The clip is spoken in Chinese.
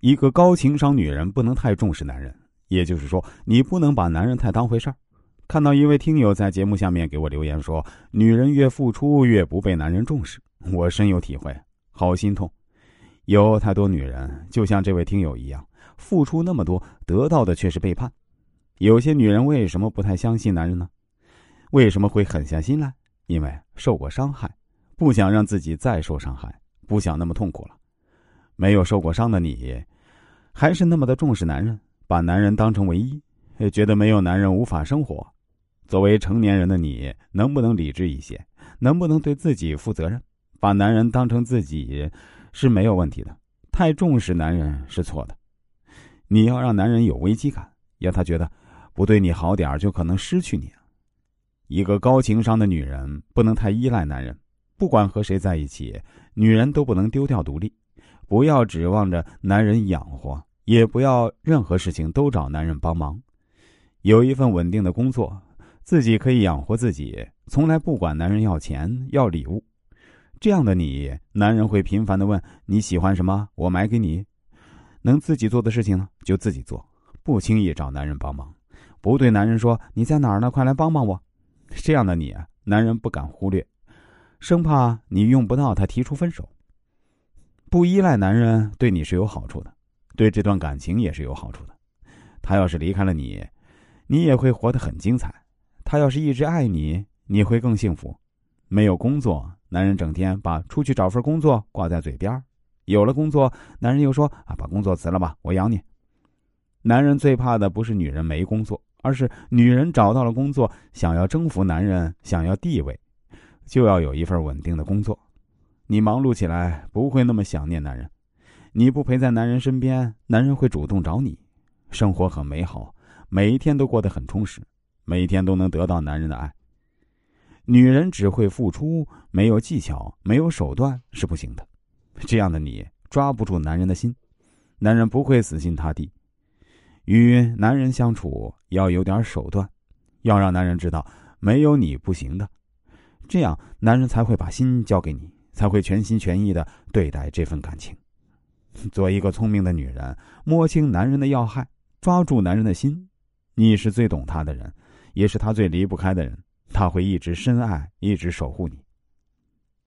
一个高情商女人不能太重视男人，也就是说，你不能把男人太当回事儿。看到一位听友在节目下面给我留言说，女人越付出越不被男人重视，我深有体会，好心痛。有太多女人就像这位听友一样，付出那么多，得到的却是背叛。有些女人为什么不太相信男人呢？为什么会狠下心来？因为受过伤害，不想让自己再受伤害，不想那么痛苦了。没有受过伤的你，还是那么的重视男人，把男人当成唯一，觉得没有男人无法生活。作为成年人的你，能不能理智一些？能不能对自己负责任？把男人当成自己是没有问题的，太重视男人是错的。你要让男人有危机感，让他觉得不对你好点就可能失去你。一个高情商的女人不能太依赖男人，不管和谁在一起，女人都不能丢掉独立。不要指望着男人养活，也不要任何事情都找男人帮忙。有一份稳定的工作，自己可以养活自己，从来不管男人要钱要礼物。这样的你，男人会频繁地问你喜欢什么，我买给你。能自己做的事情呢，就自己做，不轻易找男人帮忙，不对男人说你在哪儿呢，快来帮帮我。这样的你，男人不敢忽略，生怕你用不到他提出分手。不依赖男人对你是有好处的，对这段感情也是有好处的。他要是离开了你，你也会活得很精彩。他要是一直爱你，你会更幸福。没有工作，男人整天把出去找份工作挂在嘴边。有了工作，男人又说啊，把工作辞了吧，我养你。男人最怕的不是女人没工作，而是女人找到了工作，想要征服男人，想要地位，就要有一份稳定的工作。你忙碌起来不会那么想念男人，你不陪在男人身边，男人会主动找你。生活很美好，每一天都过得很充实，每一天都能得到男人的爱。女人只会付出，没有技巧，没有手段是不行的。这样的你抓不住男人的心，男人不会死心塌地。与男人相处要有点手段，要让男人知道没有你不行的，这样男人才会把心交给你，才会全心全意地对待这份感情。做一个聪明的女人，摸清男人的要害，抓住男人的心。你是最懂他的人，也是他最离不开的人，他会一直深爱，一直守护你。